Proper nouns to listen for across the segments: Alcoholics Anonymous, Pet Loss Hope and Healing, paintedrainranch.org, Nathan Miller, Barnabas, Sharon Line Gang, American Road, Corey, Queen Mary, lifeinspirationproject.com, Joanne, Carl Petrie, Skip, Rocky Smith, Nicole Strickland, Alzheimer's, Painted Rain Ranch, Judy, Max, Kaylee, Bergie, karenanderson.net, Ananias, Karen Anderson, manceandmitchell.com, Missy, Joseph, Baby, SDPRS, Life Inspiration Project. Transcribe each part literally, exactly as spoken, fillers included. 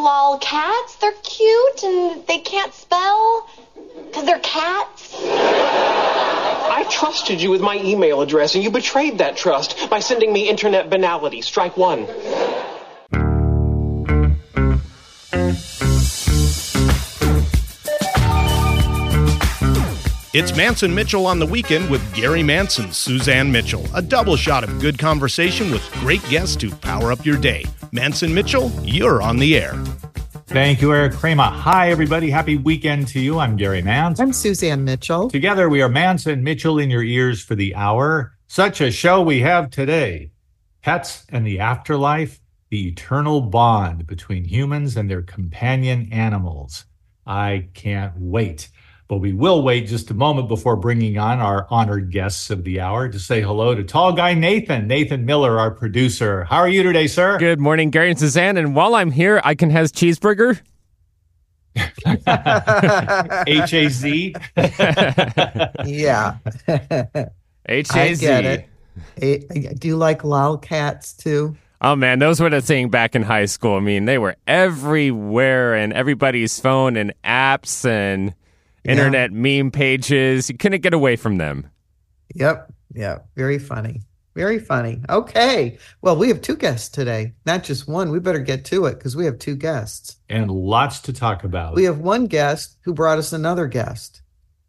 lol cats. They're cute and they can't spell because they're cats. I trusted you with my email address and you betrayed that trust by sending me internet banality. Strike one. It's Manson Mitchell on the Weekend with Gary Mance and Suzanne Mitchell. A double shot of good conversation with great guests to power up your day. Manson Mitchell, you're on the air. Thank you, Eric Kramer. Hi, everybody. Happy weekend to you. I'm Gary Mance. I'm Suzanne Mitchell. Together, we are Manson Mitchell in your ears for the hour. Such a show we have today. Pets and the afterlife, the eternal bond between humans and their companion animals. I can't wait. But we will wait just a moment before bringing on our honored guests of the hour to say hello to tall guy Nathan, Nathan Miller, our producer. How are you today, sir? Good morning, Gary and Suzanne. And while I'm here, I can have cheeseburger. H A Z? Yeah. H A Z. I get it. A- Do you like lolcats, too? Oh, man, those were the thing back in high school. I mean, they were everywhere and everybody's phone and apps and internet yeah. meme pages. You couldn't get away from them. Yep. Yeah. Very funny. Very funny. Okay. Well, we have two guests today, not just one. We better get to it because we have two guests. And lots to talk about. We have one guest who brought us another guest.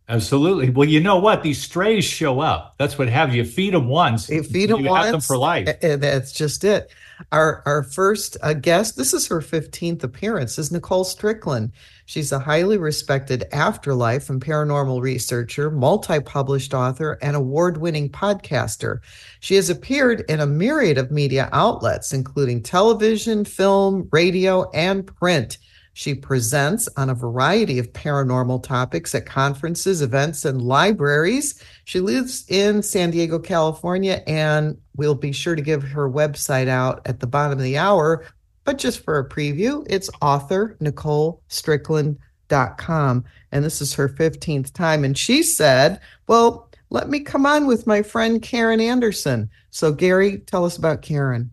Absolutely. Well, you know what? These strays show up. That's what have you. Feed them once. You feed them you once. Have them for life. That's just it. Our our first uh, guest, this is her fifteenth appearance, is Nicole Strickland. She's a highly respected afterlife and paranormal researcher, multi-published author, and award-winning podcaster. She has appeared in a myriad of media outlets, including television, film, radio, and print. She presents on a variety of paranormal topics at conferences, events, and libraries. She lives in San Diego, California, and we'll be sure to give her website out at the bottom of the hour. But just for a preview, it's author Nicole Strickland dot com, and this is her fifteenth time. And she said, well, let me come on with my friend Karen Anderson. So, Gary, tell us about Karen.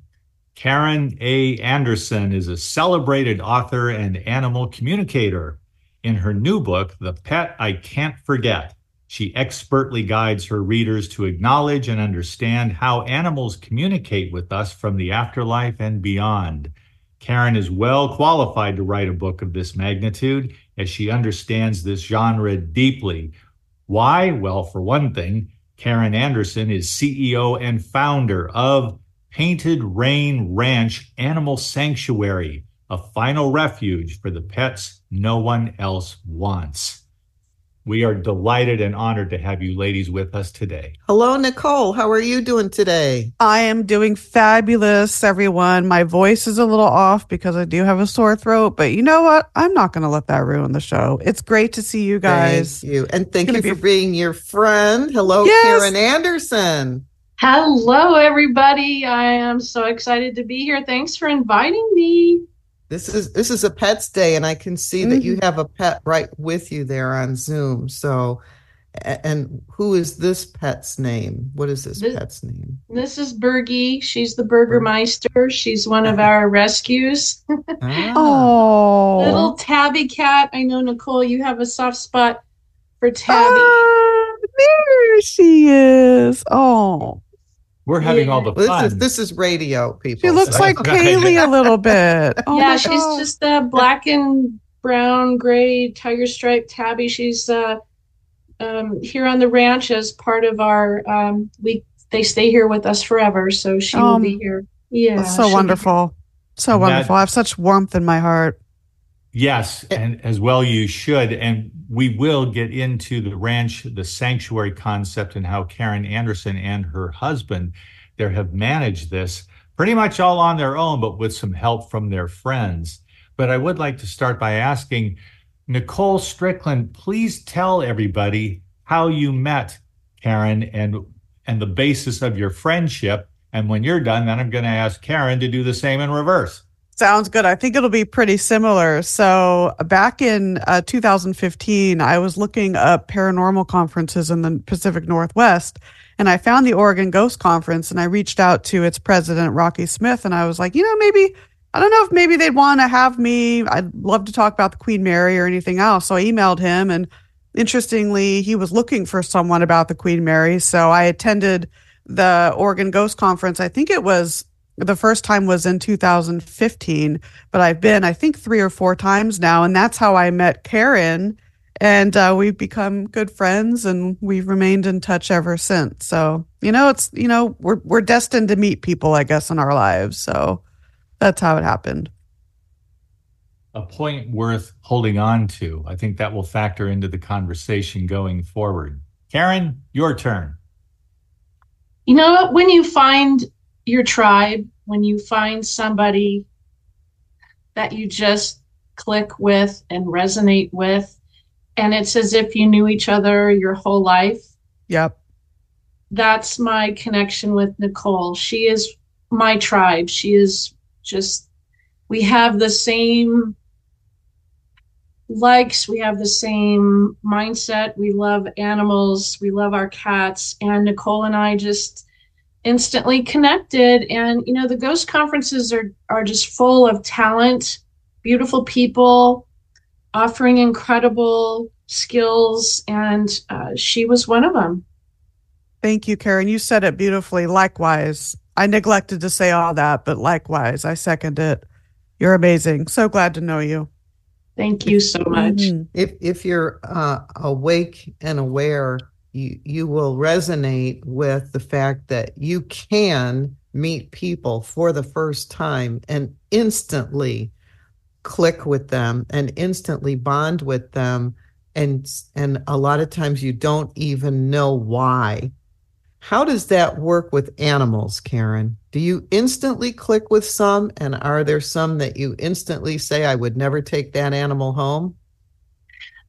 Karen A. Anderson is a celebrated author and animal communicator. In her new book, The Pet I Can't Forget, she expertly guides her readers to acknowledge and understand how animals communicate with us from the afterlife and beyond. Karen is well qualified to write a book of this magnitude, as she understands this genre deeply. Why? Well, for one thing, Karen Anderson is C E O and founder of Painted Rain Ranch Animal Sanctuary, a final refuge for the pets no one else wants. We are delighted and honored to have you ladies with us today. Hello, Nicole. How are you doing today? I am doing fabulous, everyone. My voice is a little off because I do have a sore throat, but you know what? I'm not going to let that ruin the show. It's great to see you guys. Thank you. And thank you for be... being your friend. Hello, yes. Karen Anderson. Hello, everybody. I am so excited to be here. Thanks for inviting me. This is this is a Pets Day, and I can see mm-hmm. that you have a pet right with you there on Zoom. So, and who is this pet's name? What is this, this pet's name? This is Bergie. She's the Burgermeister. She's one of our rescues. Ah. Oh, little tabby cat. I know, Nicole, you have a soft spot for Tabby. Ah, there she is. Oh. We're having yeah. all the fun. Well, this is, this is radio, people. She looks like Kaylee a little bit. Oh yeah, she's God. Just a black and brown, gray, tiger-striped tabby. She's uh, um, here on the ranch as part of our um, week. They stay here with us forever, so she um, will be here. Yeah, that's so wonderful. So and wonderful. That, I have such warmth in my heart. Yes, and as well you should. And we will get into the ranch, the sanctuary concept, and how Karen Anderson and her husband there have managed this pretty much all on their own, but with some help from their friends. But I would like to start by asking, Nicole Strickland, please tell everybody how you met Karen and and the basis of your friendship. And when you're done, then I'm going to ask Karen to do the same in reverse. Sounds good. I think it'll be pretty similar. So back in uh, two thousand fifteen, I was looking up paranormal conferences in the Pacific Northwest, and I found the Oregon Ghost Conference, and I reached out to its president, Rocky Smith, and I was like, you know, maybe I don't know if maybe they'd want to have me. I'd love to talk about the Queen Mary or anything else. So I emailed him, and interestingly, he was looking for someone about the Queen Mary. So I attended the Oregon Ghost Conference. I think it was the first time was in two thousand fifteen, but I've been, I think, three or four times now. And that's how I met Karen. And uh, we've become good friends, and we've remained in touch ever since. So, you know, it's, you know, we're, we're destined to meet people, I guess, in our lives. So that's how it happened. A point worth holding on to. I think that will factor into the conversation going forward. Karen, your turn. You know what? When you find your tribe, when you find somebody that you just click with and resonate with, and it's as if you knew each other your whole life. Yep. That's my connection with Nicole. She is my tribe. She is just, we have the same likes. We have the same mindset. We love animals. We love our cats. And Nicole and I just instantly connected. And, you know, the ghost conferences are, are just full of talent, beautiful people, offering incredible skills, and uh, she was one of them. Thank you, Karen. You said it beautifully. Likewise. I neglected to say all that, but likewise, I second it. You're amazing. So glad to know you. Thank you so much. If if you're uh, awake and aware, you, you will resonate with the fact that you can meet people for the first time and instantly click with them and instantly bond with them, and and a lot of times you don't even know why. How does that work with animals, Karen? Do you instantly click with some, and are there some that you instantly say, I would never take that animal home?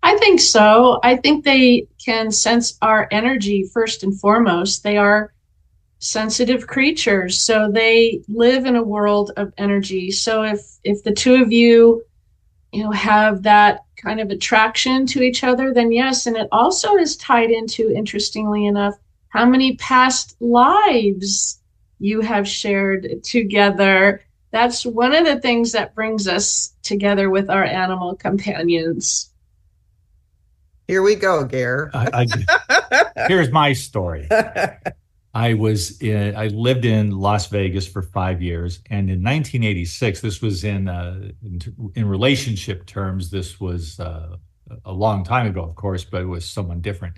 I think so. I think they can sense our energy first and foremost. They are sensitive creatures, so they live in a world of energy. So if if the two of you you know have that kind of attraction to each other, then yes. And it also is tied into, interestingly enough, how many past lives you have shared together. That's one of the things that brings us together with our animal companions. Here we go, Gare. I, I, here's my story. I was in, I lived in Las Vegas for five years, and in nineteen eighty-six, this was in uh, in, in relationship terms. This was uh, a long time ago, of course, but it was someone different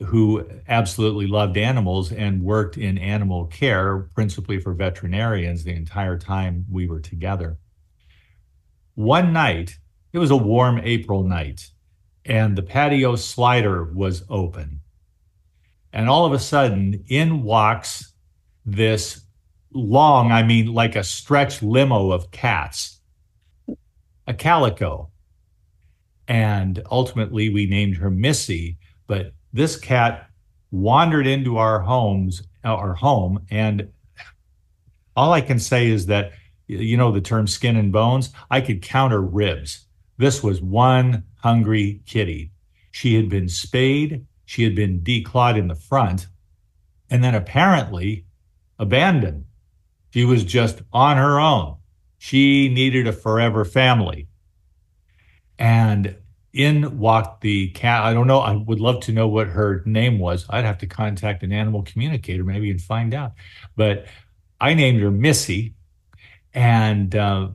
who absolutely loved animals and worked in animal care, principally for veterinarians, the entire time we were together. One night, it was a warm April night, and the patio slider was open. And all of a sudden, in walks this long, I mean, like a stretch limo of cats, a calico. And ultimately, we named her Missy. But this cat wandered into our homes, our home. And all I can say is that, you know, the term skin and bones, I could count her ribs. This was one hungry kitty. She had been spayed. She had been declawed in the front and then apparently abandoned. She was just on her own. She needed a forever family. And in walked the cat. I don't know. I would love to know what her name was. I'd have to contact an animal communicator maybe and find out. But I named her Missy. And uh,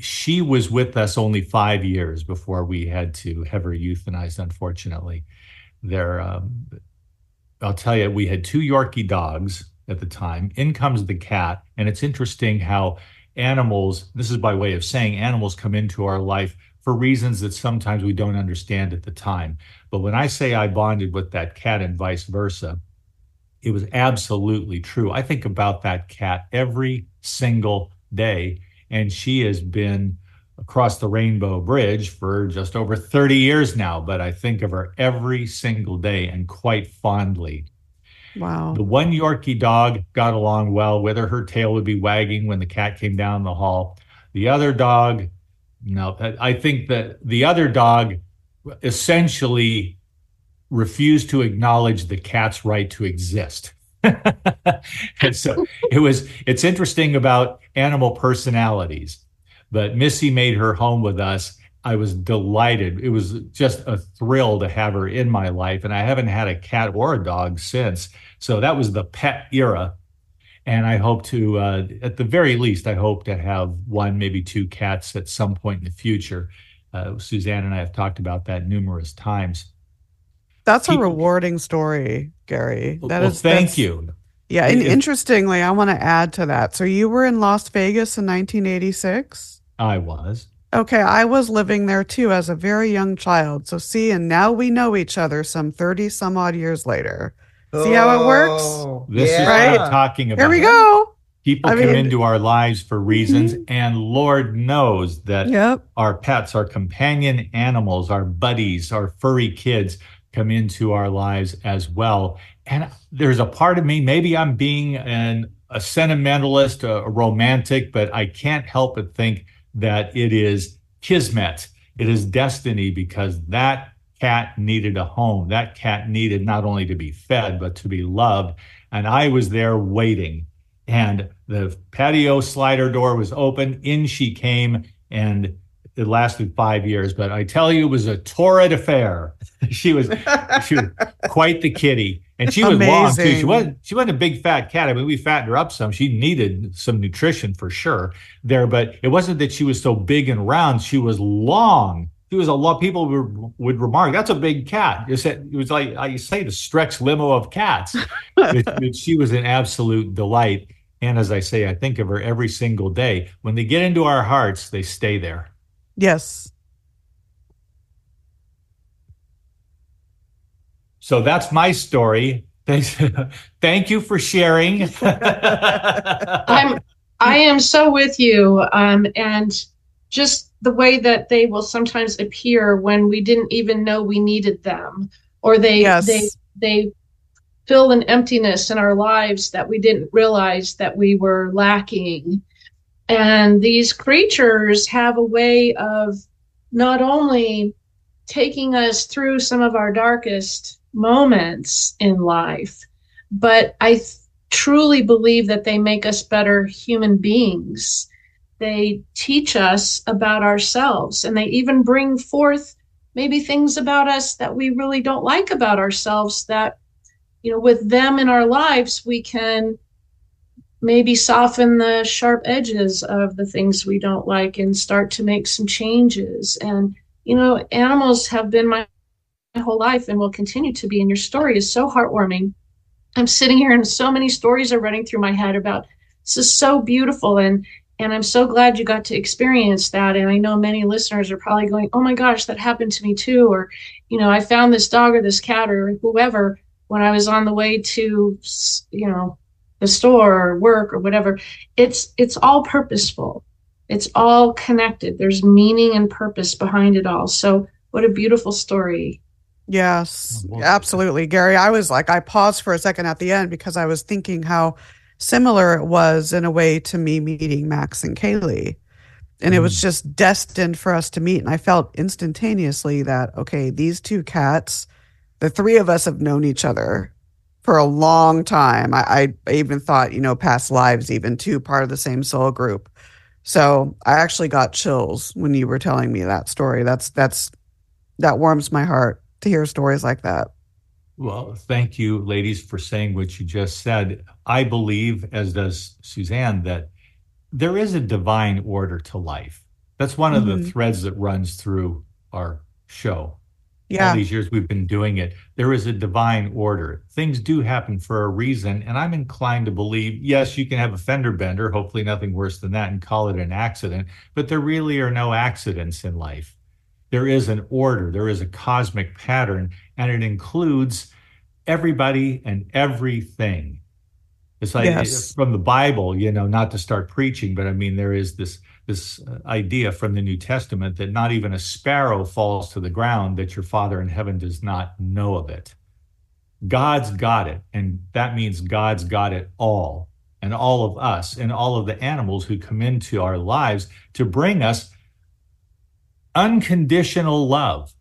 she was with us only five years before we had to have her euthanized, unfortunately. There, um, I'll tell you, we had two Yorkie dogs at the time. In comes the cat. And it's interesting how animals, this is by way of saying, animals come into our life for reasons that sometimes we don't understand at the time. But when I say I bonded with that cat and vice versa, it was absolutely true. I think about that cat every single day. And she has been across the Rainbow Bridge for just over thirty years now, but I think of her every single day and quite fondly. Wow. The one Yorkie dog got along well with her. Her tail would be wagging when the cat came down the hall. The other dog, no, I think that the other dog essentially refused to acknowledge the cat's right to exist. And so it was, it's interesting about animal personalities. but Missy made her home with us. I was delighted. It was just a thrill to have her in my life. And I haven't had a cat or a dog since. So that was the pet era. And I hope to, uh, at the very least, I hope to have one, maybe two cats at some point in the future. Uh, Suzanne and I have talked about that numerous times. That's a rewarding story, Gary. That well, is, thank you. Yeah, and if, interestingly, I want to add to that. So you were in Las Vegas in nineteen eighty-six? I was. Okay, I was living there too as a very young child. So see, and now we know each other some thirty some odd years later. Oh, see how it works? This yeah. is what I'm talking about. Here we go. People I come mean, into our lives for reasons, mm-hmm. and Lord knows that yep. our pets, our companion animals, our buddies, our furry kids come into our lives as well. And there's a part of me, maybe I'm being an, a sentimentalist, a, a romantic, but I can't help but think that it is kismet. It is destiny, because that cat needed a home. That cat needed not only to be fed, but to be loved. And I was there waiting. And the patio slider door was open. In she came, and it lasted five years, but I tell you, it was a torrid affair. She was, she was quite the kitty, and she was Amazing. long too. She wasn't, she wasn't a big fat cat. I mean, we fattened her up some. She needed some nutrition for sure there, but it wasn't that she was so big and round. She was long. She was a lot. People were, would remark, "That's a big cat." It was, it was like I say, the stretch limo of cats. it, it, she was an absolute delight, and as I say, I think of her every single day. When they get into our hearts, they stay there. Yes. So that's my story. Thanks. Thank you for sharing. I'm, I am so with you. Um, and just the way that they will sometimes appear when we didn't even know we needed them, or they, yes. they, they fill an emptiness in our lives that we didn't realize that we were lacking. And these creatures have a way of not only taking us through some of our darkest moments in life, but I th- truly believe that they make us better human beings. They teach us about ourselves, and they even bring forth maybe things about us that we really don't like about ourselves that, you know, with them in our lives, we can maybe soften the sharp edges of the things we don't like and start to make some changes. And, you know, animals have been my, my whole life and will continue to be. And your story is so heartwarming. I'm sitting here and so many stories are running through my head about this is so beautiful. And, and I'm so glad you got to experience that. And I know many listeners are probably going, oh my gosh, that happened to me too. Or, you know, I found this dog or this cat or whoever when I was on the way to, you know, the store or work or whatever. It's it's all purposeful. It's all connected. There's meaning and purpose behind it all. So what a beautiful story. Yes, absolutely. Gary, I was like, I paused for a second at the end because I was thinking how similar it was in a way to me meeting Max and Kaylee. And mm. it was just destined for us to meet. And I felt instantaneously that, okay, these two cats, the three of us have known each other for a long time. I, I even thought, you know, past lives even too, part of the same soul group. So I actually got chills when you were telling me that story. That's that's that warms my heart to hear stories like that. Well, thank you, ladies, for saying what you just said. I believe, as does Suzanne, that there is a divine order to life. That's one of mm-hmm. the threads that runs through our show. Yeah. All these years we've been doing it. There is a divine order. Things do happen for a reason. And I'm inclined to believe, yes, you can have a fender bender, hopefully nothing worse than that, and call it an accident. But there really are no accidents in life. There is an order. There is a cosmic pattern. And it includes everybody and everything. It's like yes. from the Bible, you know, not to start preaching, but I mean, there is this this idea from the New Testament that not even a sparrow falls to the ground that your Father in heaven does not know of it. God's got it, and that means God's got it all, and all of us, and all of the animals who come into our lives to bring us unconditional love.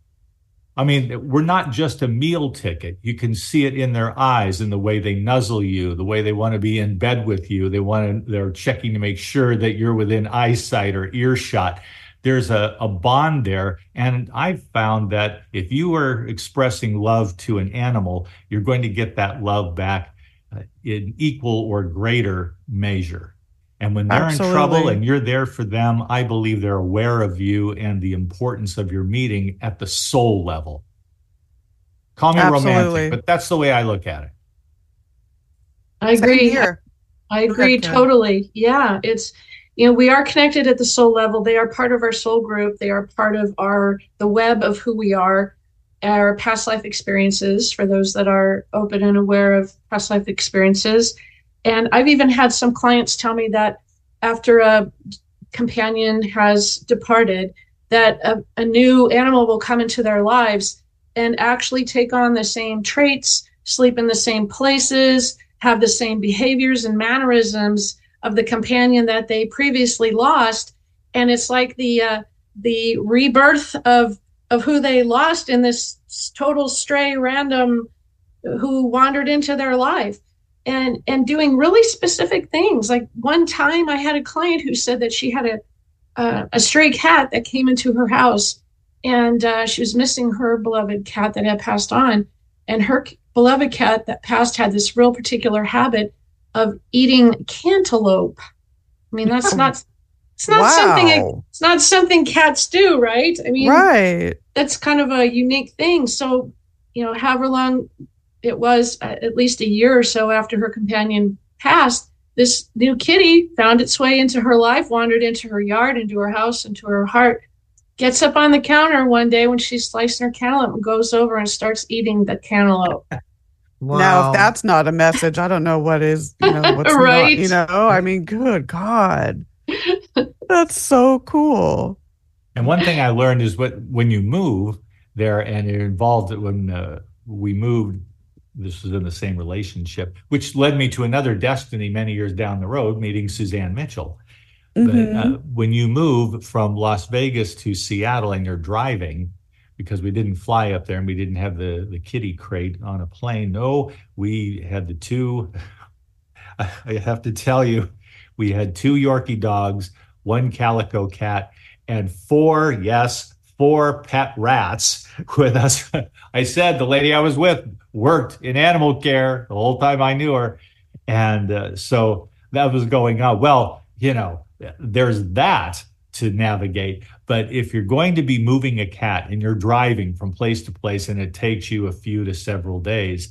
I mean, we're not just a meal ticket. You can see it in their eyes, in the way they nuzzle you, the way they want to be in bed with you. They want to, they're checking to make sure that you're within eyesight or earshot. There's a, a bond there. And I've found that if you are expressing love to an animal, you're going to get that love back in equal or greater measure. And when they're Absolutely. in trouble and you're there for them, I believe they're aware of you and the importance of your meeting at the soul level. Call me Absolutely. romantic, but that's the way I look at it. I agree. I agree Correct. totally. Yeah, it's, you know, we are connected at the soul level. They are part of our soul group. They are part of our, the web of who we are, our past life experiences, for those that are open and aware of past life experiences. And I've even had some clients tell me that after a companion has departed, that a, a new animal will come into their lives and actually take on the same traits, sleep in the same places, have the same behaviors and mannerisms of the companion that they previously lost. And it's like the uh, the rebirth of, of who they lost in this total stray random who wandered into their life. And and doing really specific things. Like one time I had a client who said that she had a uh, a stray cat that came into her house, and uh, she was missing her beloved cat that had passed on. And her c- beloved cat that passed had this real particular habit of eating cantaloupe. I mean, that's not it's not wow. something it's not something cats do, right? I mean, right. That's kind of a unique thing. So, you know, however long it was, uh, at least a year or so after her companion passed, this new kitty found its way into her life, wandered into her yard, into her house, into her heart, gets up on the counter one day when she's slicing her cantaloupe and goes over and starts eating the cantaloupe. Wow. Now, if that's not a message, I don't know what is, you know, what's right? Not, you know, I mean, good God. That's so cool. And one thing I learned is what, when you move there and you're involved, when uh, we moved, this was in the same relationship, which led me to another destiny many years down the road, meeting Suzanne Mitchell. Mm-hmm. But uh, when you move from Las Vegas to Seattle and you're driving, because we didn't fly up there and we didn't have the, the kitty crate on a plane. No, we had the two, I have to tell you, we had two Yorkie dogs, one calico cat, and four, yes, four pet rats with us. I said the lady I was with worked in animal care the whole time I knew her. And uh, so that was going on. Well, you know, there's that to navigate. But if you're going to be moving a cat and you're driving from place to place and it takes you a few to several days,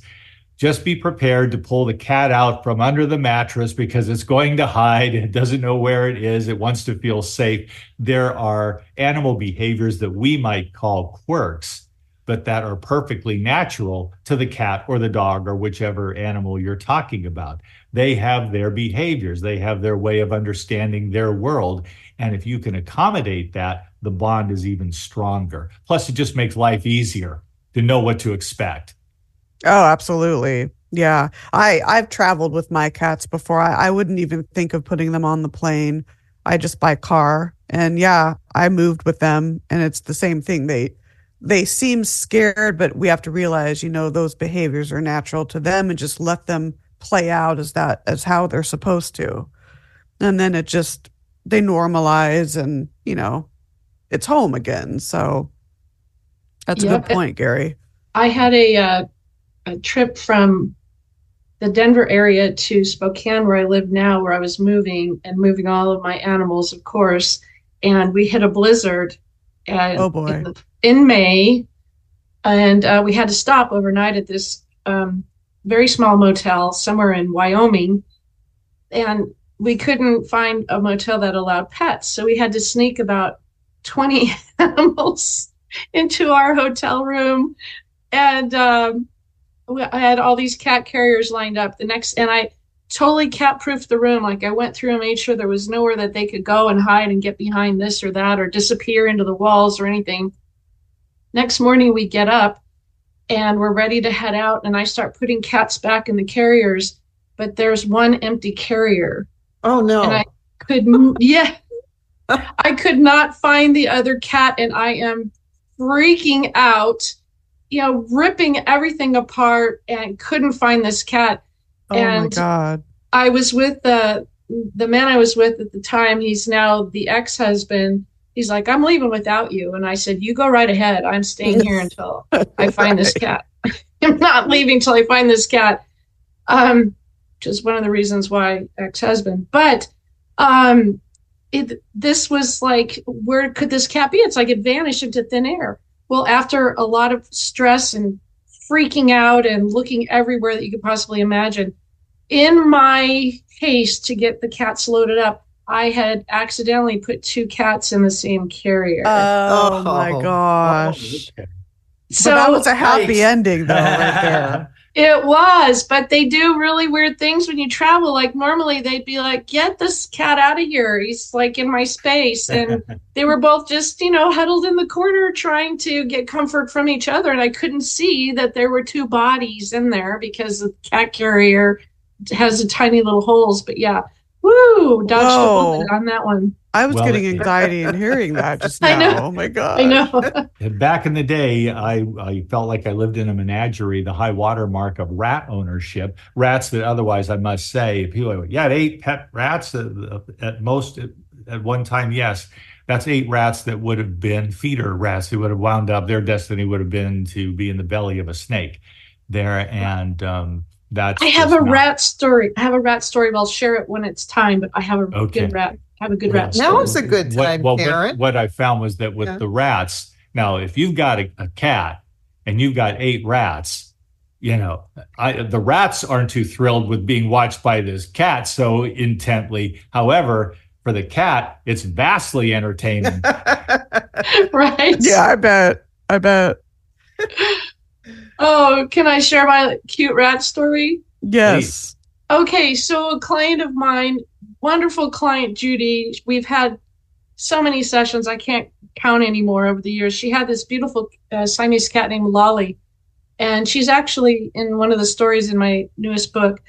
just be prepared to pull the cat out from under the mattress because it's going to hide. It doesn't know where it is. It wants to feel safe. There are animal behaviors that we might call quirks, but that are perfectly natural to the cat or the dog or whichever animal you're talking about. They have their behaviors. They have their way of understanding their world. And if you can accommodate that, the bond is even stronger. Plus, it just makes life easier to know what to expect. Oh, absolutely. Yeah. I, I've traveled with my cats before. I, I wouldn't even think of putting them on the plane. I just buy car. And yeah, I moved with them. And it's the same thing. They They seem scared, but we have to realize, you know, those behaviors are natural to them and just let them play out as that, as how they're supposed to. And then it just, they normalize and, you know, it's home again. So that's yep. a good point, Gary. I had a, uh, a trip from the Denver area to Spokane, where I live now, where I was moving and moving all of my animals, of course. And we hit a blizzard. Uh, oh boy. In the, in May, and uh, we had to stop overnight at this um, very small motel somewhere in Wyoming, and we couldn't find a motel that allowed pets, so we had to sneak about twenty animals into our hotel room, and um, I had all these cat carriers lined up. The next, and I totally cat-proofed the room. Like I went through and made sure there was nowhere that they could go and hide and get behind this or that or disappear into the walls or anything. Next morning, we get up and we're ready to head out, and I start putting cats back in the carriers, but there's one empty carrier. Oh, no. And I could, yeah, I could not find the other cat, and I am freaking out. you know, ripping everything apart and couldn't find this cat. Oh, and my God. I was with the the man I was with at the time. He's now the ex-husband. He's like, I'm leaving without you. And I said, you go right ahead. I'm staying here until I find right. this cat. I'm not leaving till I find this cat. Um, which is one of the reasons why ex-husband. But um, it, this was like, where could this cat be? It's like it vanished into thin air. Well, after a lot of stress and freaking out and looking everywhere that you could possibly imagine, in my haste to get the cats loaded up, I had accidentally put two cats in the same carrier. Oh, oh my gosh. So but that was a happy I, ending though right there. It was, but they do really weird things when you travel. Like normally they'd be like, get this cat out of here. He's like in my space. And they were both just, you know, huddled in the corner trying to get comfort from each other. And I couldn't see that there were two bodies in there because the cat carrier has a tiny little holes. But yeah. Woo! Dodged a bullet on that one. I was well, getting anxiety and hearing that just now. I know. Oh my God! I know. Back in the day, I, I felt like I lived in a menagerie, the high water mark of rat ownership. Rats that otherwise, I must say, people like, yeah, eight pet rats at, at most at, at one time. Yes, that's eight rats that would have been feeder rats who would have wound up. Their destiny would have been to be in the belly of a snake. There and. Um, That's I have a not... rat story. I have a rat story. I'll share it when it's time, but I have a okay. good rat. I have a good rat, rat story. Now is a good time, what, well, Karen. What, what I found was that with yeah. the rats, now if you've got a, a cat and you've got eight rats, you know, I, the rats aren't too thrilled with being watched by this cat so intently. However, for the cat, it's vastly entertaining. Right? Yeah, I bet. I bet. Oh, can I share my cute rat story? Yes. Okay, so a client of mine, wonderful client, Judy, we've had so many sessions, I can't count anymore over the years. She had this beautiful uh, Siamese cat named Lolly, and she's actually in one of the stories in my newest book.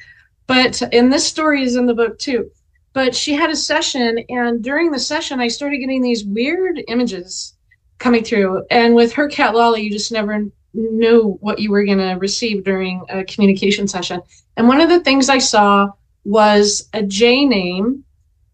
But, and this story is in the book too. But she had a session, and during the session, I started getting these weird images coming through. And with her cat Lolly, you just never knew what you were going to receive during a communication session. And one of the things I saw was a J name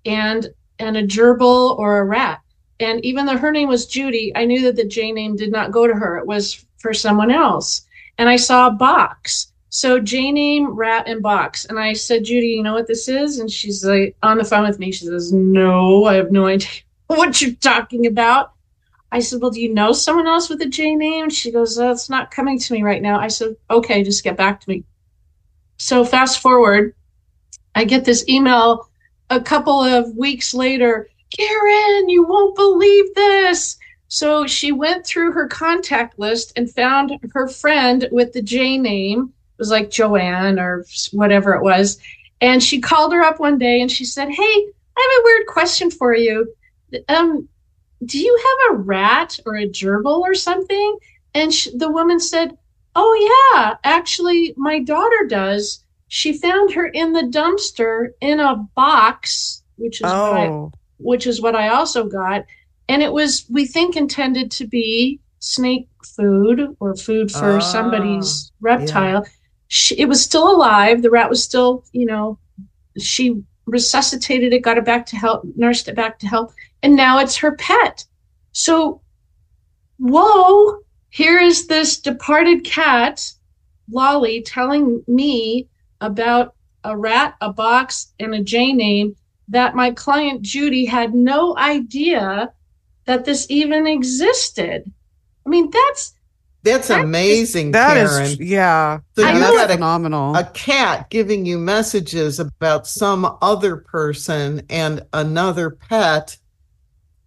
and and a gerbil or a rat. And even though her name was Judy, I knew that the J name did not go to her. It was for someone else. And I saw a box. So J name, rat, and box. And I said, Judy, you know what this is? And she's like on the phone with me. She says, no, I have no idea what you're talking about. I said, well, do you know someone else with a J name? She goes, that's not coming to me right now. I said, okay, just get back to me. So fast forward, I get this email a couple of weeks later, Karen, you won't believe this. So she went through her contact list and found her friend with the J name. It was like Joanne or whatever it was. And she called her up one day and she said, hey, I have a weird question for you. Um, do you have a rat or a gerbil or something? And she, the woman said, oh, yeah, actually, my daughter does. She found her in the dumpster in a box, which is, oh. what, I, which is what I also got. And it was, we think, intended to be snake food or food for oh, somebody's reptile. Yeah. She, it was still alive. The rat was still, you know, she resuscitated it, got it back to health, nursed it back to health. And now it's her pet. So, whoa, here is this departed cat, Lolly, telling me about a rat, a box, and a J name that my client Judy had no idea that this even existed. I mean, that's... That's that amazing, is, that Karen. Is, yeah, so I know that's phenomenal. A cat giving you messages about some other person and another pet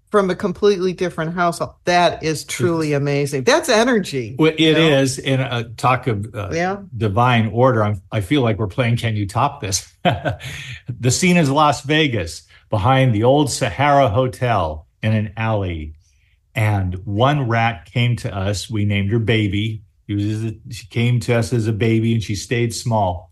from a completely different household. That is truly amazing. That's energy. Well, it you know? is. In a talk of uh, yeah. divine order, I'm, I feel like we're playing Can You Top This? The scene is Las Vegas behind the old Sahara Hotel in an alley. And one rat came to us. We named her Baby. She, was, she came to us as a baby and she stayed small.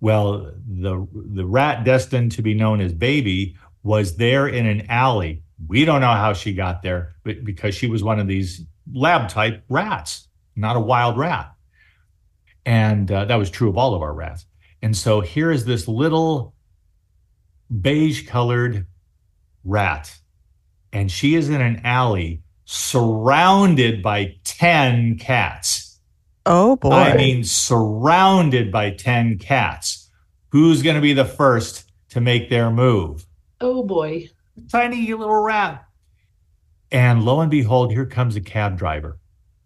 Well, the the rat destined to be known as Baby was there in an alley. We don't know how she got there, but because she was one of these lab type rats. not a wild rat. And uh, that was true of all of our rats. And so here is this little beige colored rat, and she is in an alley surrounded by ten cats. Oh boy. I mean, surrounded by ten cats. Who's going to be the first to make their move? Oh boy. Tiny little rat. And lo and behold, here comes a cab driver,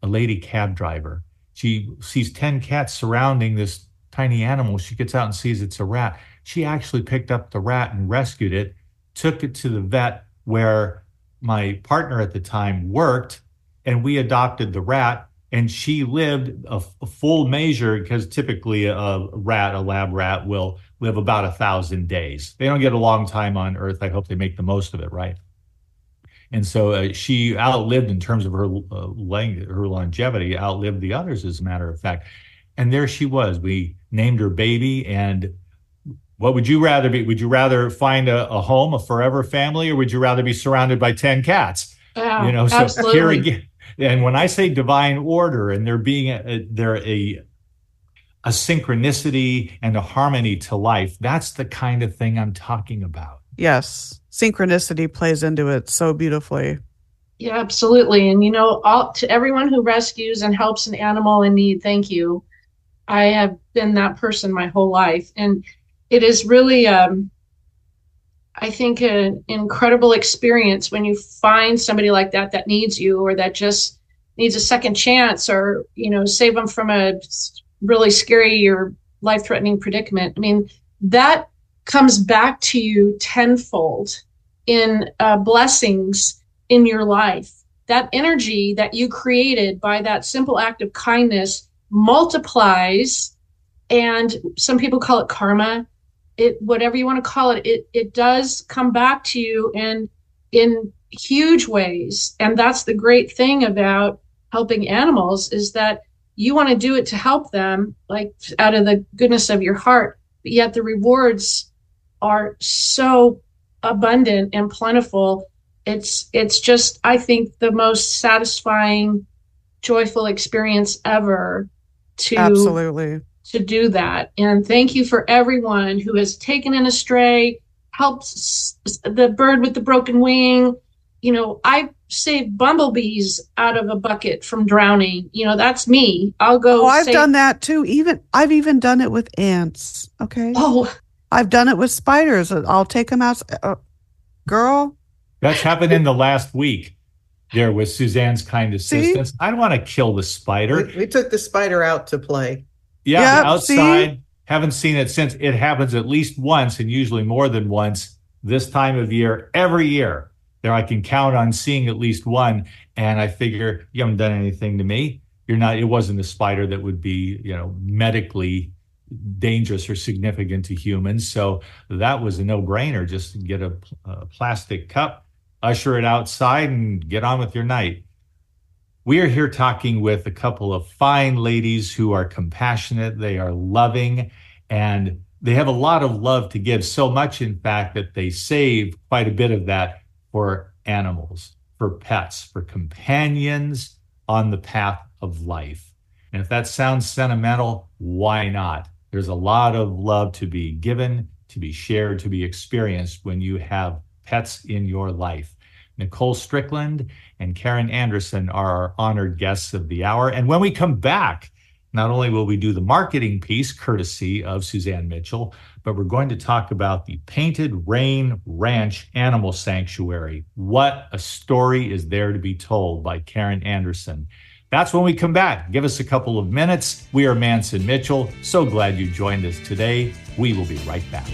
a lady cab driver. She sees ten cats surrounding this tiny animal. She gets out and sees it's a rat. She actually picked up the rat and rescued it, took it to the vet where my partner at the time worked, and we adopted the rat, and she lived a, a full measure, because typically a rat, a lab rat, will live about a thousand days. They don't get a long time on Earth. I hope they make the most of it, right? And so uh, she outlived, in terms of her uh, length, her longevity, outlived the others, as a matter of fact. And there she was. We named her Baby. And what would you rather be? Would you rather find a, a home, a forever family, or would you rather be surrounded by ten cats? Yeah, you know, so absolutely. Here again, and when I say divine order, and there being a, a, there a a synchronicity and a harmony to life, that's the kind of thing I'm talking about. Yes. Synchronicity plays into it so beautifully. Yeah, absolutely. And, you know, all, to everyone who rescues and helps an animal in need, thank you. I have been that person my whole life. And it is really, um, I think, an incredible experience when you find somebody like that that needs you, or that just needs a second chance, or, you know, save them from a really scary or life-threatening predicament. I mean, that comes back to you tenfold in uh, blessings in your life. That energy that you created by that simple act of kindness multiplies, and some people call it karma. It, whatever you want to call it, it, it does come back to you and in huge ways. And that's the great thing about helping animals, is that you want to do it to help them, like out of the goodness of your heart, but yet the rewards are so abundant and plentiful. It's it's just, I think, the most satisfying, joyful experience ever to absolutely to do that. And thank you for everyone who has taken in a stray, helps the bird with the broken wing. You know, I saved bumblebees out of a bucket from drowning. You know, that's me. I'll go. Oh, I've save- done that too. Even I've even done it with ants. Okay. Oh, I've done it with spiders. I'll take them out. Uh, girl. That's happened in the last week there with Suzanne's kind assistance. See? I don't want to kill the spider. We, we took the spider out to play. Yeah. Yep, outside. See? Haven't seen it since. It happens at least once, and usually more than once, this time of year, every year. There I can count on seeing at least one. And I figure, you haven't done anything to me. You're not, it wasn't a spider that would be, you know, medically dangerous or significant to humans. So that was a no-brainer. Just get a, a plastic cup, usher it outside, and get on with your night. We are here talking with a couple of fine ladies who are compassionate. They are loving, and they have a lot of love to give. So much, in fact, that they save quite a bit of that for animals, for pets, for companions on the path of life. And if that sounds sentimental, why not? There's a lot of love to be given, to be shared, to be experienced when you have pets in your life. Nicole Strickland and Karen Anderson are our honored guests of the hour. And when we come back, not only will we do the marketing piece, courtesy of Suzanne Mitchell, but we're going to talk about the Painted Rain Ranch Animal Sanctuary. What a story is there to be told by Karen Anderson. That's when we come back. Give us a couple of minutes. We are Mance and Mitchell. So glad you joined us today. We will be right back.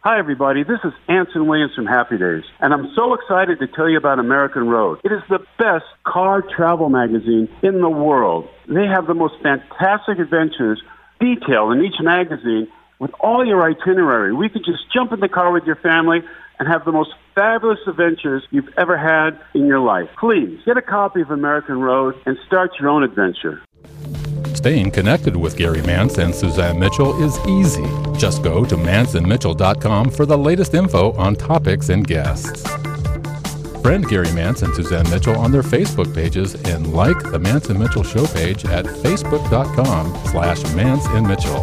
Hi, everybody. This is Anson Williams from Happy Days, and I'm so excited to tell you about American Road. It is the best car travel magazine in the world. They have the most fantastic adventures detailed in each magazine with all your itinerary. We could just jump in the car with your family and have the most fabulous adventures you've ever had in your life. Please get a copy of American Road and start your own adventure. Staying connected with Gary Mance and Suzanne Mitchell is easy. Just go to mance and mitchell dot com for the latest info on topics and guests. Friend Gary Mance and Suzanne Mitchell on their Facebook pages and like the Mance and Mitchell show page at facebook.com slash Mance and Mitchell.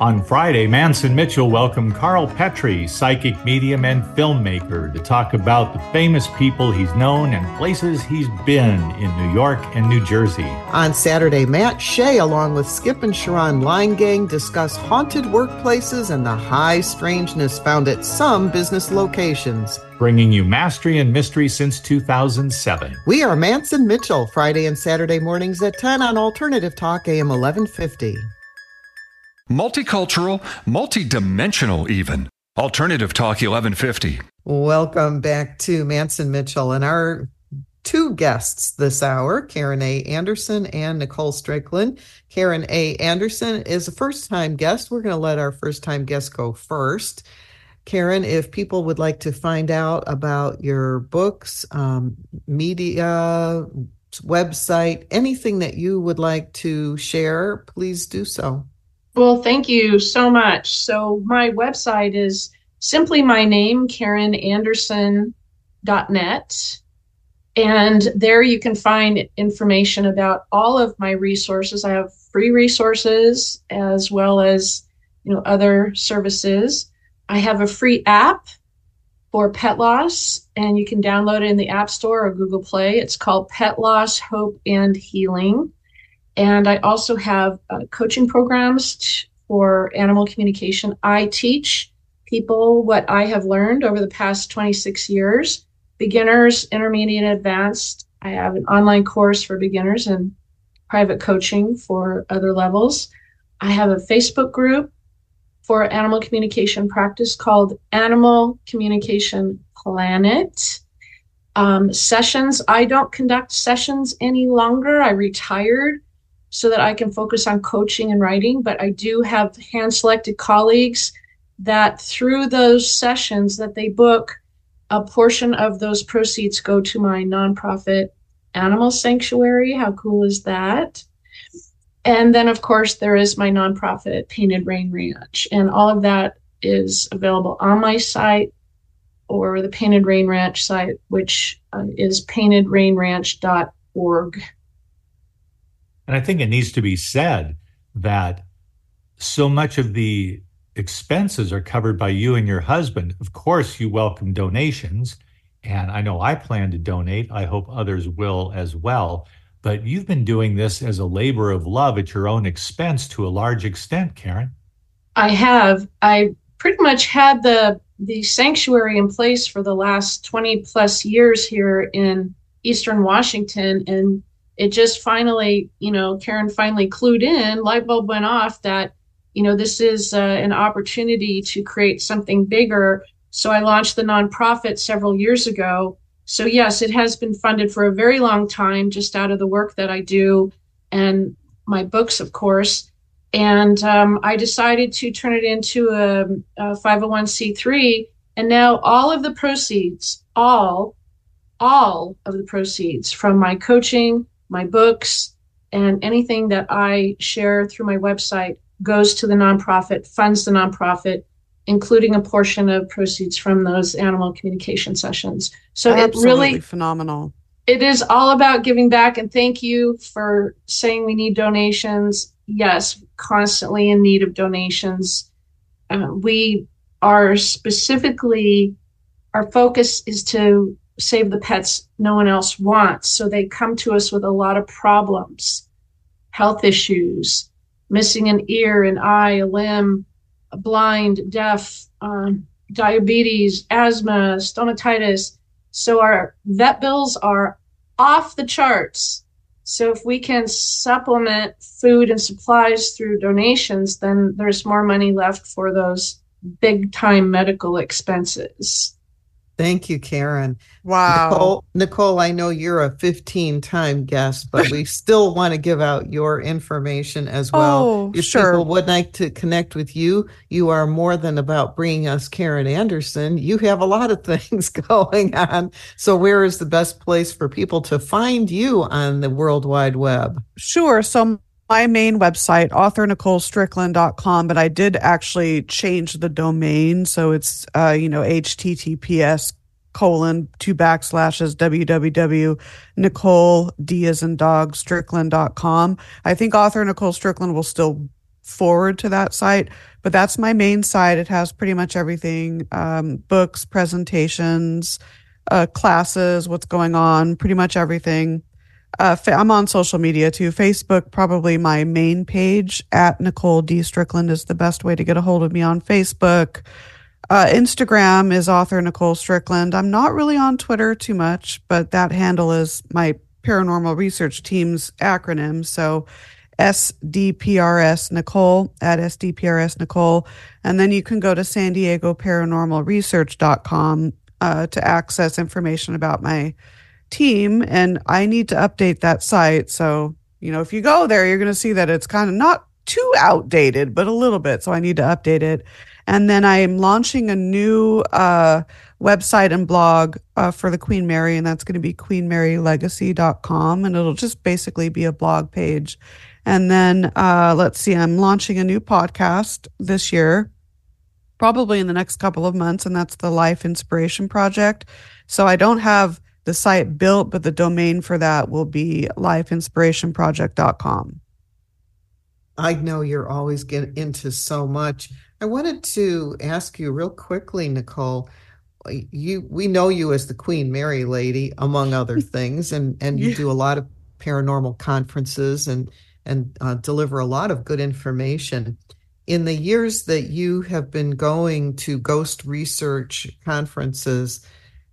On Friday, Mance and Mitchell welcome Carl Petrie, psychic medium and filmmaker, to talk about the famous people he's known and places he's been in New York and New Jersey. On Saturday, Matt Shea, along with Skip and Sharon Line Gang, discuss haunted workplaces and the high strangeness found at some business locations. Bringing you mastery and mystery since two thousand seven. We are Mance and Mitchell, Friday and Saturday mornings at ten on Alternative Talk, A M eleven fifty. Multicultural, multidimensional even. Alternative Talk eleven fifty. Welcome back to Mance and Mitchell and our two guests this hour, Karen A. Anderson and Nicole Strickland. Karen A. Anderson is a first-time guest. We're going to let our first-time guest go first. Karen, if people would like to find out about your books, um, media, website, anything that you would like to share, please do so. Well, thank you so much. So my website is simply my name, karen anderson dot net. And there you can find information about all of my resources. I have free resources as well as, you know, other services. I have a free app for pet loss, and you can download it in the App Store or Google Play. It's called Pet Loss Hope and Healing. And I also have uh, coaching programs t- for animal communication. I teach people what I have learned over the past twenty-six years, beginners, intermediate, advanced. I have an online course for beginners and private coaching for other levels. I have a Facebook group for animal communication practice called Animal Communication Planet. Um, sessions. I don't conduct sessions any longer. I retired so that I can focus on coaching and writing, but I do have hand-selected colleagues that through those sessions that they book, a portion of those proceeds go to my nonprofit animal sanctuary. How cool is that? And then, of course, there is my nonprofit Painted Rain Ranch, and all of that is available on my site or the Painted Rain Ranch site, which uh, is painted rain ranch dot org. And I think it needs to be said that so much of the expenses are covered by you and your husband. Of course, you welcome donations, and I know I plan to donate. I hope others will as well. But you've been doing this as a labor of love at your own expense to a large extent, Karen. I have. I pretty much had the the sanctuary in place for the last twenty plus years here in Eastern Washington, and it just finally, you know, Karen finally clued in, light bulb went off that, you know, this is uh, an opportunity to create something bigger. So I launched the nonprofit several years ago. So yes, it has been funded for a very long time, just out of the work that I do and my books, of course. And um, I decided to turn it into a, a five oh one c three. And now all of the proceeds, all, all of the proceeds from my coaching, my books, and anything that I share through my website goes to the nonprofit, funds the nonprofit, including a portion of proceeds from those animal communication sessions. So it really phenomenal. It is all about giving back. And thank you for saying we need donations. yes, constantly in need of donations. Uh, we are specifically, our focus is to save the pets no one else wants. So they come to us with a lot of problems, health issues, missing an ear, an eye, a limb, blind, deaf, um, diabetes, asthma, stomatitis. So our vet bills are off the charts. So if we can supplement food and supplies through donations, then there's more money left for those big time medical expenses. Thank you, Karen. Wow. Nicole, Nicole, I know you're a fifteen-time guest, but we still want to give out your information as well. Oh, if sure. people would like to connect with you, you are more than about bringing us Karen Anderson. You have a lot of things going on. So where is the best place for people to find you on the World Wide Web? Sure. So my main website, author nicole strickland dot com, but I did actually change the domain. So it's, uh, you know, H T T P S colon two backslashes www Nicole D as in dog Strickland dot com. I think Author Nicole Strickland will still forward to that site, but that's my main site. It has pretty much everything, um, books, presentations, uh, classes, what's going on, pretty much everything. Uh, I'm on social media too. Facebook, probably my main page at Nicole D. Strickland is the best way to get a hold of me on Facebook. Uh, Instagram is Author Nicole Strickland. I'm not really on Twitter too much, but that handle is my paranormal research team's acronym. So S D P R S Nicole, at S D P R S Nicole. And then you can go to San Diego Paranormal Research dot com uh, to access information about my team, and I need to update that site. So, you know, if you go there, you're going to see that it's kind of not too outdated, but a little bit. So I need to update it. And then I am launching a new uh, website and blog uh, for the Queen Mary, and that's going to be queen mary legacy dot com. And it'll just basically be a blog page. And then uh, let's see, I'm launching a new podcast this year, probably in the next couple of months. And that's the Life Inspiration Project. So I don't have the site built, but the domain for that will be life inspiration project dot com. I know you're always getting into so much. I wanted to ask you real quickly, Nicole, you, we know you as the Queen Mary lady, among other things, and, and you yeah. do a lot of paranormal conferences and, and uh, deliver a lot of good information. In the years that you have been going to ghost research conferences,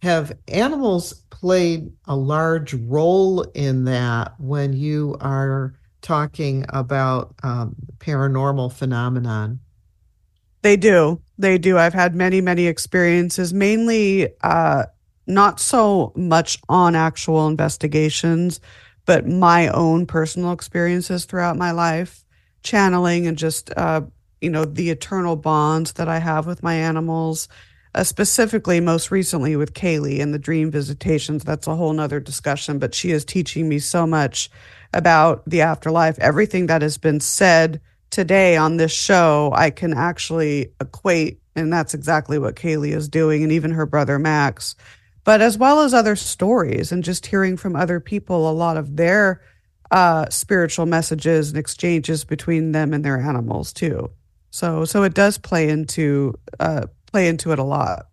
have animals played a large role in that when you are talking about um, paranormal phenomenon? They do. They do. I've had many, many experiences, mainly uh, not so much on actual investigations, but my own personal experiences throughout my life, channeling and just, uh, you know, the eternal bonds that I have with my animals. Uh, specifically, most recently with Kaylee and the dream visitations. That's a whole nother discussion, but she is teaching me so much about the afterlife. Everything that has been said today on this show, I can actually equate, and that's exactly what Kaylee is doing, and even her brother Max, but as well as other stories and just hearing from other people, a lot of their uh, spiritual messages and exchanges between them and their animals too. So, so it does play into uh play into it a lot.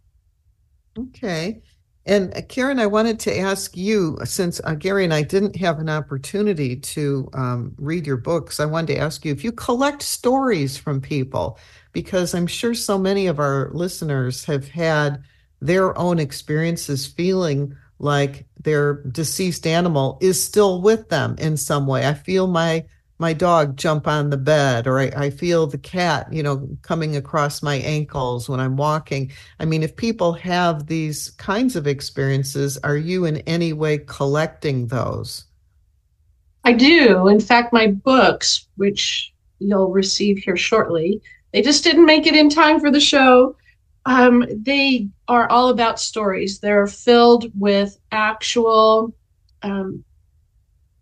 Okay. And uh, Karen, I wanted to ask you, since uh, Gary and I didn't have an opportunity to um, read your books, I wanted to ask you if you collect stories from people, because I'm sure so many of our listeners have had their own experiences feeling like their deceased animal is still with them in some way. I feel my my dog jump on the bed, or I, I feel the cat, you know, coming across my ankles when I'm walking. I mean, if people have these kinds of experiences, are you in any way collecting those? I do. In fact, my books, which you'll receive here shortly, they just didn't make it in time for the show. Um, they are all about stories. They're filled with actual um,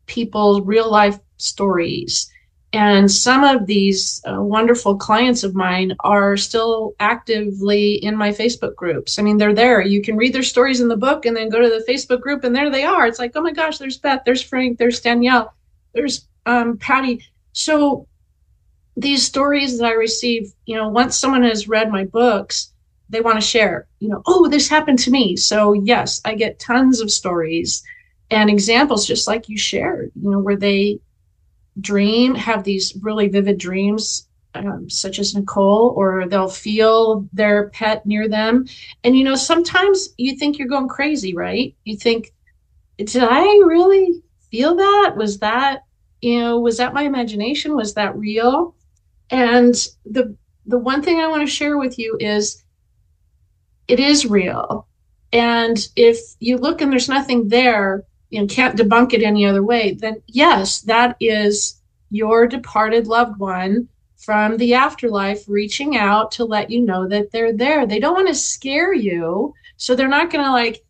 people, real life stories. And some of these uh, wonderful clients of mine are still actively in my Facebook groups. I mean, they're there. You can read their stories in the book and then go to the Facebook group and there they are. It's like, oh my gosh, there's Beth, there's Frank, there's Danielle, there's um, Patty. So these stories that I receive, you know, once someone has read my books, they want to share, you know, oh, this happened to me. So yes, I get tons of stories and examples, just like you shared, you know, where they dream, have these really vivid dreams, um, such as Nicole, or they'll feel their pet near them. And, you know, sometimes you think you're going crazy, right? You think, did I really feel that? Was that, you know, was that my imagination? Was that real? And the the one thing I want to share with you is it is real. And if you look and there's nothing there, you know, can't debunk it any other way, then yes, that is your departed loved one from the afterlife reaching out to let you know that they're there. They don't want to scare you. So they're not going to, like,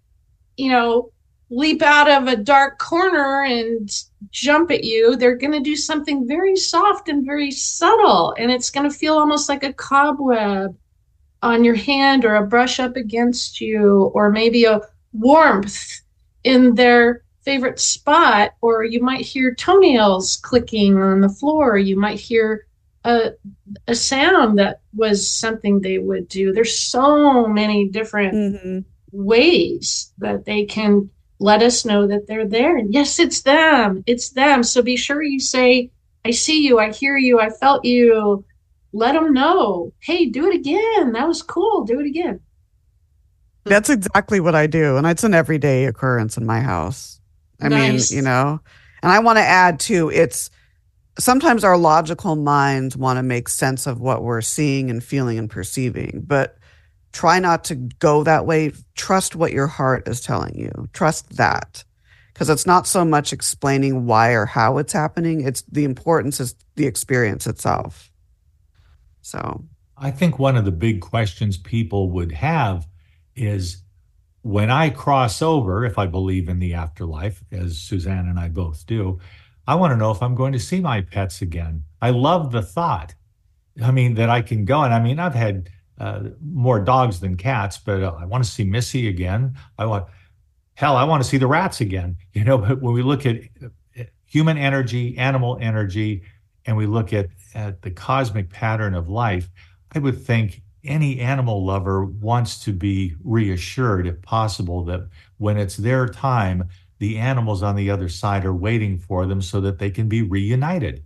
you know, leap out of a dark corner and jump at you. They're going to do something very soft and very subtle. And it's going to feel almost like a cobweb on your hand, or a brush up against you, or maybe a warmth in their favorite spot. Or you might hear toenails clicking on the floor. You might hear a, a sound that was something they would do. There's so many different mm-hmm. ways that they can let us know that they're there. And yes, it's them. It's them. So be sure you say, I see you. I hear you. I felt you. Let them know, hey, do it again. That was cool. Do it again. That's exactly what I do. And it's an everyday occurrence in my house. I nice. mean, you know, and I want to add too, it's sometimes our logical minds want to make sense of what we're seeing and feeling and perceiving, but try not to go that way. Trust what your heart is telling you. Trust that. Because it's not so much explaining why or how it's happening. It's the importance is the experience itself. So I think one of the big questions people would have is, when I cross over, if I believe in the afterlife, as Suzanne and I both do, I want to know if I'm going to see my pets again. I love the thought. I mean, that I can go. And I mean, I've had uh, more dogs than cats, but uh, I want to see Missy again. I want, hell, I want to see the rats again. You know, but when we look at human energy, animal energy, and we look at, at the cosmic pattern of life, I would think any animal lover wants to be reassured, if possible, that when it's their time, the animals on the other side are waiting for them so that they can be reunited.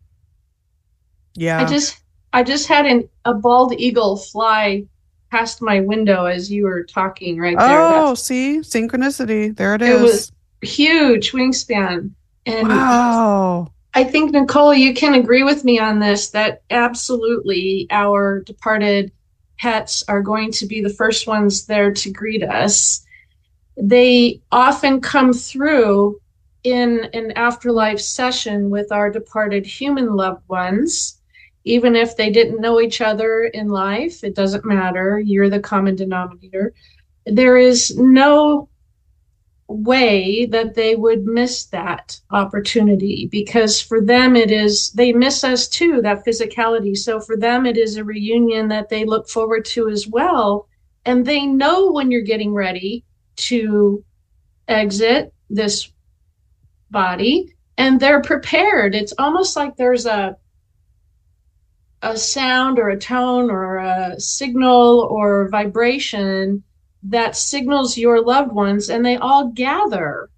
Yeah. I just I just had an, a bald eagle fly past my window as you were talking right there. Oh, That's, see? Synchronicity. There it is. It was huge wingspan. And wow. I think, Nicole, you can agree with me on this, that absolutely our departed pets are going to be the first ones there to greet us. They often come through in an afterlife session with our departed human loved ones. Even if they didn't know each other in life, it doesn't matter. You're the common denominator. There is no way that they would miss that opportunity, because for them it is, they miss us too, that physicality. So for them it is a reunion that they look forward to as well. And they know when you're getting ready to exit this body, and they're prepared. It's almost like there's a a sound or a tone or a signal or vibration that signals your loved ones, and they all gather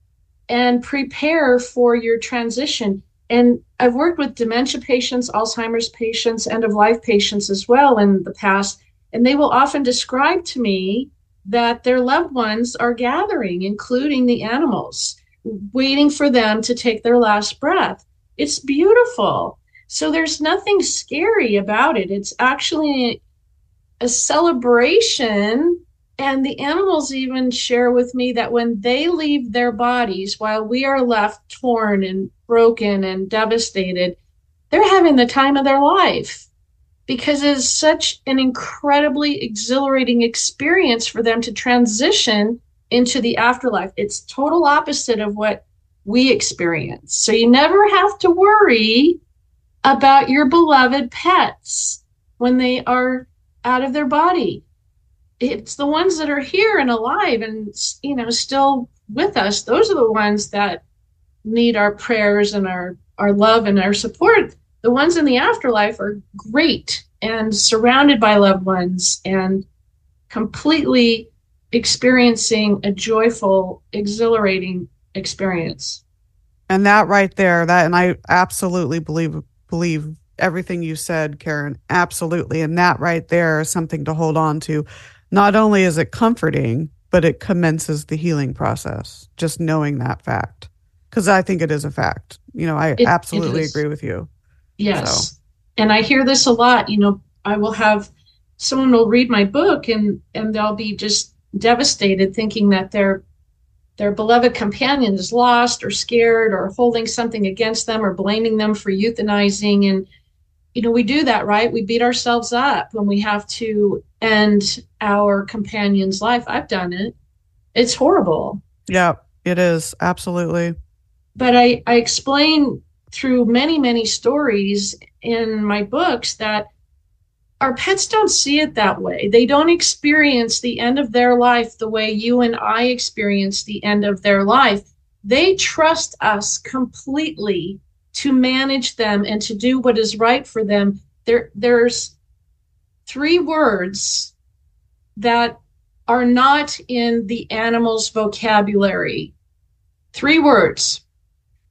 and prepare for your transition. And I've worked with dementia patients, Alzheimer's patients, end-of-life patients as well in the past, and they will often describe to me that their loved ones are gathering, including the animals, waiting for them to take their last breath. It's beautiful. So there's nothing scary about it. It's actually a celebration. And the animals even share with me that when they leave their bodies, while we are left torn and broken and devastated, they're having the time of their life, because it's such an incredibly exhilarating experience for them to transition into the afterlife. It's total opposite of what we experience. So you never have to worry about your beloved pets when they are out of their body. It's the ones that are here and alive and, you know, still with us. Those are the ones that need our prayers and our, our love and our support. The ones in the afterlife are great and surrounded by loved ones and completely experiencing a joyful, exhilarating experience. And that right there, that, and I absolutely believe believe everything you said, Karen, absolutely. And that right there is something to hold on to. Not only is it comforting, but it commences the healing process, just knowing that fact. Because I think it is a fact. You know, I it, absolutely it agree with you. Yes. So. And I hear this a lot. You know, I will have, someone will read my book and, and they'll be just devastated thinking that their their beloved companion is lost or scared or holding something against them or blaming them for euthanizing. And, you know, we do that, right? We beat ourselves up when we have to end our companion's life. I've done it. It's horrible. Yeah, it is. Absolutely. But I, I explain through many, many stories in my books that our pets don't see it that way. They don't experience the end of their life the way you and I experience the end of their life. They trust us completely to manage them and to do what is right for them. There, there's three words that are not in the animal's vocabulary. Three words.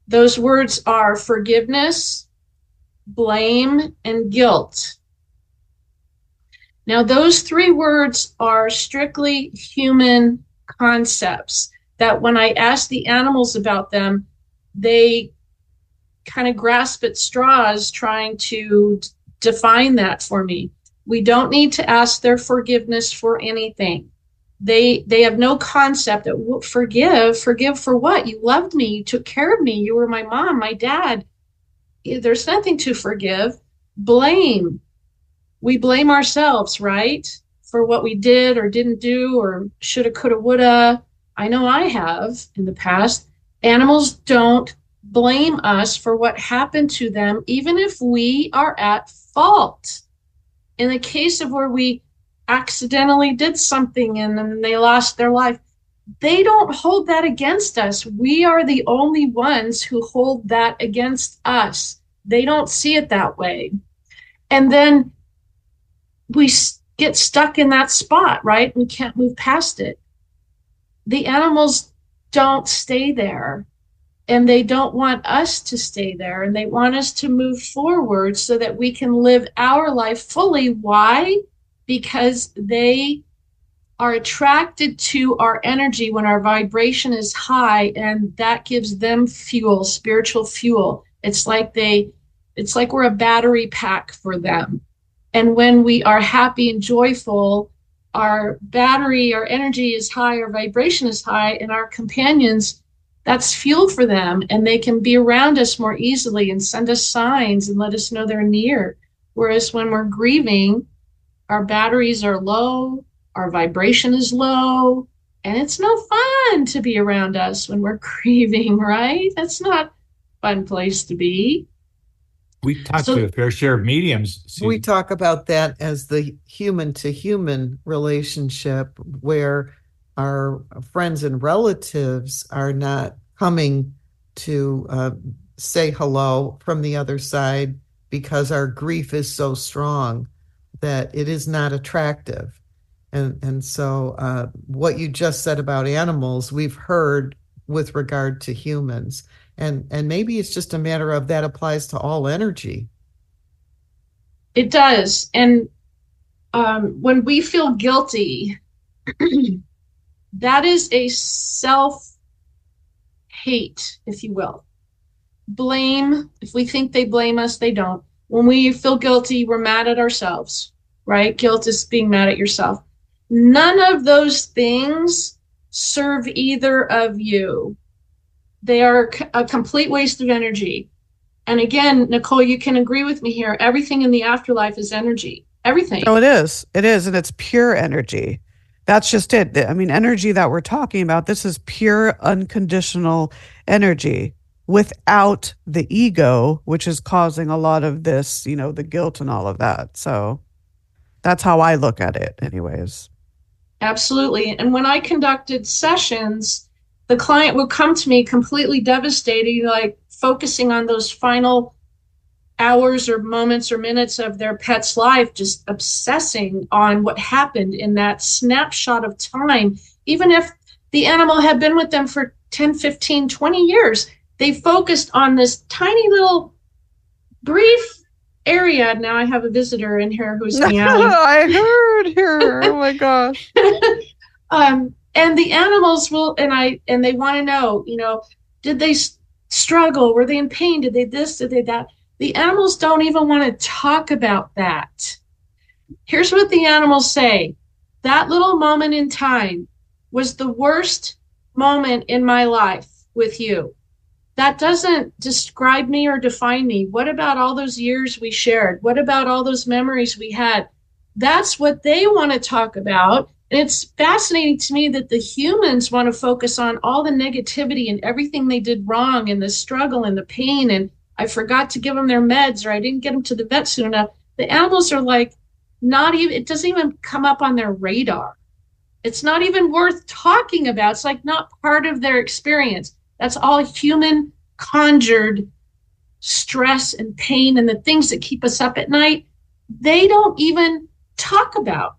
Those words are forgiveness, blame, and guilt. Now, those three words are strictly human concepts that when I ask the animals about them, they kind of grasp at straws trying to define that for me. We don't need to ask their forgiveness for anything. They they have no concept of forgive, forgive for what? You loved me, you took care of me, you were my mom, my dad. There's nothing to forgive. Blame. We blame ourselves, right, for what we did or didn't do or shoulda, coulda, woulda. I know I have in the past. Animals don't blame us for what happened to them, even if we are at fault. In the case of where we accidentally did something and then they lost their life, they don't hold that against us. We are the only ones who hold that against us. They don't see it that way. And then we get stuck in that spot, right? We can't move past it. The animals don't stay there, and they don't want us to stay there, and they want us to move forward so that we can live our life fully. Why? Because they are attracted to our energy when our vibration is high, and that gives them fuel, spiritual fuel. It's like they, it's like we're a battery pack for them. And when we are happy and joyful, our battery, our energy is high, our vibration is high, and our companions, that's fuel for them. And they can be around us more easily and send us signs and let us know they're near. Whereas when we're grieving, our batteries are low, our vibration is low, and it's no fun to be around us when we're grieving, right? That's not a fun place to be. We talk so, to a fair share of mediums. Susan. We talk about that as the human-to-human relationship where our friends and relatives are not coming to uh, say hello from the other side because our grief is so strong that it is not attractive. And, and so uh, what you just said about animals, we've heard with regard to humans. And and maybe it's just a matter of that applies to all energy. It does. And um, when we feel guilty, that is a self-hate, if you will. Blame, if we think they blame us, they don't. When we feel guilty, we're mad at ourselves, right? Guilt is being mad at yourself. None of those things serve either of you. They are a complete waste of energy. And again, Nicole, you can agree with me here. Everything in the afterlife is energy. Everything. Oh, it is. It is. And it's pure energy. That's just it. I mean, energy that we're talking about, this is pure, unconditional energy without the ego, which is causing a lot of this, you know, the guilt and all of that. So that's how I look at it anyways. Absolutely. And when I conducted sessions, the client would come to me completely devastated, like focusing on those final hours or moments or minutes of their pet's life just obsessing on what happened in that snapshot of time. Even if the animal had been with them for ten, fifteen, twenty years, they focused on this tiny little brief area. Now I have a visitor in here who's meowing. I heard her. Oh my gosh. um, and the animals will, and I, and they want to know, you know, did they s- struggle? Were they in pain? Did they this? Did they that? The animals don't even want to talk about that. Here's what the animals say. That little moment in time was the worst moment in my life with you. That doesn't describe me or define me. What about all those years we shared? What about all those memories we had? That's what they want to talk about. And it's fascinating to me that the humans want to focus on all the negativity and everything they did wrong and the struggle and the pain. And I forgot to give them their meds, or I didn't get them to the vet soon enough. The animals are like, not even, it doesn't even come up on their radar. It's not even worth talking about. It's like not part of their experience. That's all human conjured stress and pain and the things that keep us up at night. They don't even talk about.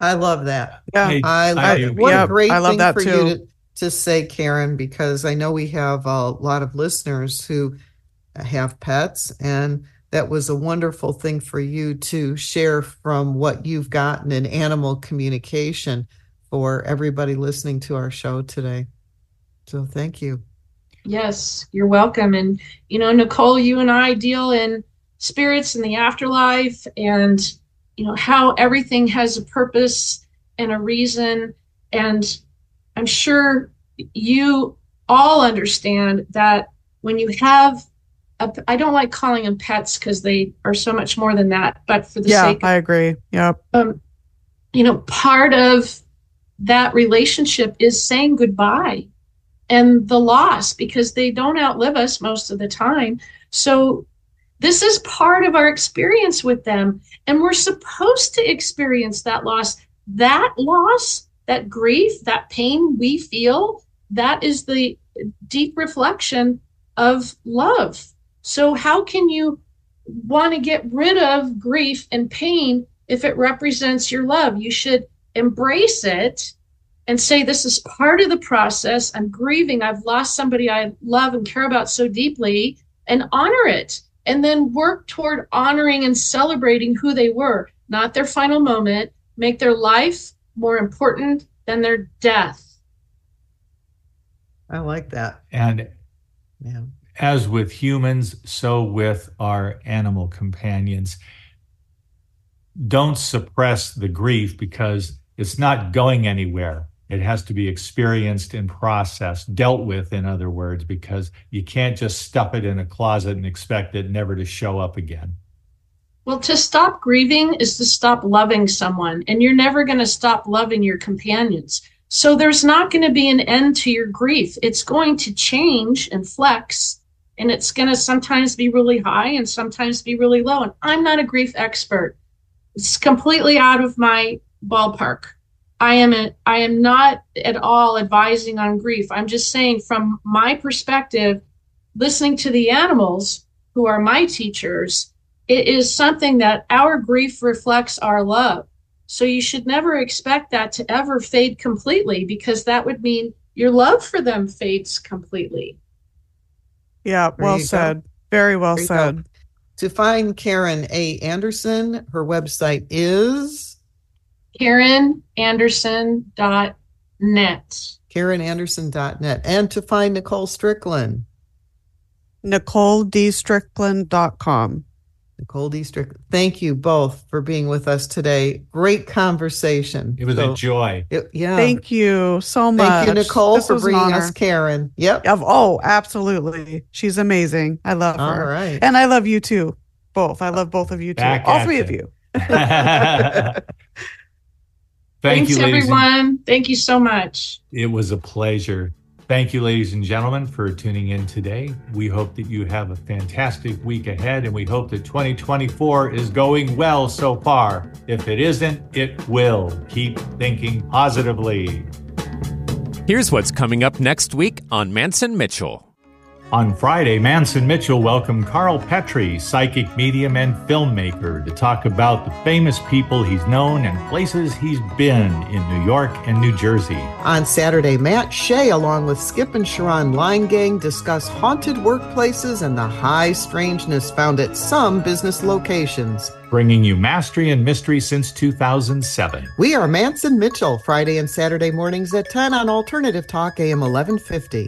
I love that. Yeah, hey, I, I, I what yeah, a great I love thing for too. you to, to say, Karen, because I know we have a lot of listeners who have pets, and that was a wonderful thing for you to share from what you've gotten in animal communication for everybody listening to our show today. So thank you. Yes, you're welcome. And, you know, Nicole, you and I deal in spirits and the afterlife and, you know, how everything has a purpose and a reason. And I'm sure you all understand that when you have, a, I don't like calling them pets because they are so much more than that, but for the yeah, sake of, I agree. Yeah. Um, you know, part of that relationship is saying goodbye and the loss, because they don't outlive us most of the time. So this is part of our experience with them. And we're supposed to experience that loss, that loss, that grief, that pain we feel. That is the deep reflection of love. So how can you want to get rid of grief and pain if it represents your love? You should embrace it and say, this is part of the process. I'm grieving. I've lost somebody I love and care about so deeply, and honor it. And then work toward honoring and celebrating who they were, not their final moment. Make their life more important than their death. I like that. And yeah. As with humans, so with our animal companions. Don't suppress the grief, because it's not going anywhere. It has to be experienced and processed, dealt with, in other words, because you can't just stuff it in a closet and expect it never to show up again. Well, to stop grieving is to stop loving someone, and you're never going to stop loving your companions. So there's not going to be an end to your grief. It's going to change and flex, and it's going to sometimes be really high and sometimes be really low. And I'm not a grief expert. It's completely out of my ballpark. I am a, I am not at all advising on grief. I'm just saying, from my perspective, listening to the animals who are my teachers, it is something that our grief reflects our love. So you should never expect that to ever fade completely, because that would mean your love for them fades completely. Yeah, well said. Go. Very well said. Go. To find Karen A. Anderson, her website is karen anderson dot net. karen anderson dot net. And to find Nicole Strickland, nicole d strickland dot com. Nicole D. Strickland. Thank you both for being with us today. Great conversation. It was so, a joy. It, yeah. Thank you so much. Thank you, Nicole, this for bringing us Karen. Yep. Oh, absolutely. She's amazing. I love All her. All right. And I love you too. Both. I love both of you too. Back All three you. of you. Thank Thanks, you, everyone. And, Thank you so much. It was a pleasure. Thank you, ladies and gentlemen, for tuning in today. We hope that you have a fantastic week ahead, and we hope that twenty twenty-four is going well so far. If it isn't, it will. Keep thinking positively. Here's what's coming up next week on Manson Mitchell. On Friday, Anson Mitchell welcomed Carl Petrie, psychic medium and filmmaker, to talk about the famous people he's known and places he's been in New York and New Jersey. On Saturday, Matt Shea, along with Skip and Sharon Line Gang, discuss haunted workplaces and the high strangeness found at some business locations. Bringing you mastery and mystery since two thousand seven. We are Anson Mitchell, Friday and Saturday mornings at ten on Alternative Talk, A M eleven fifty.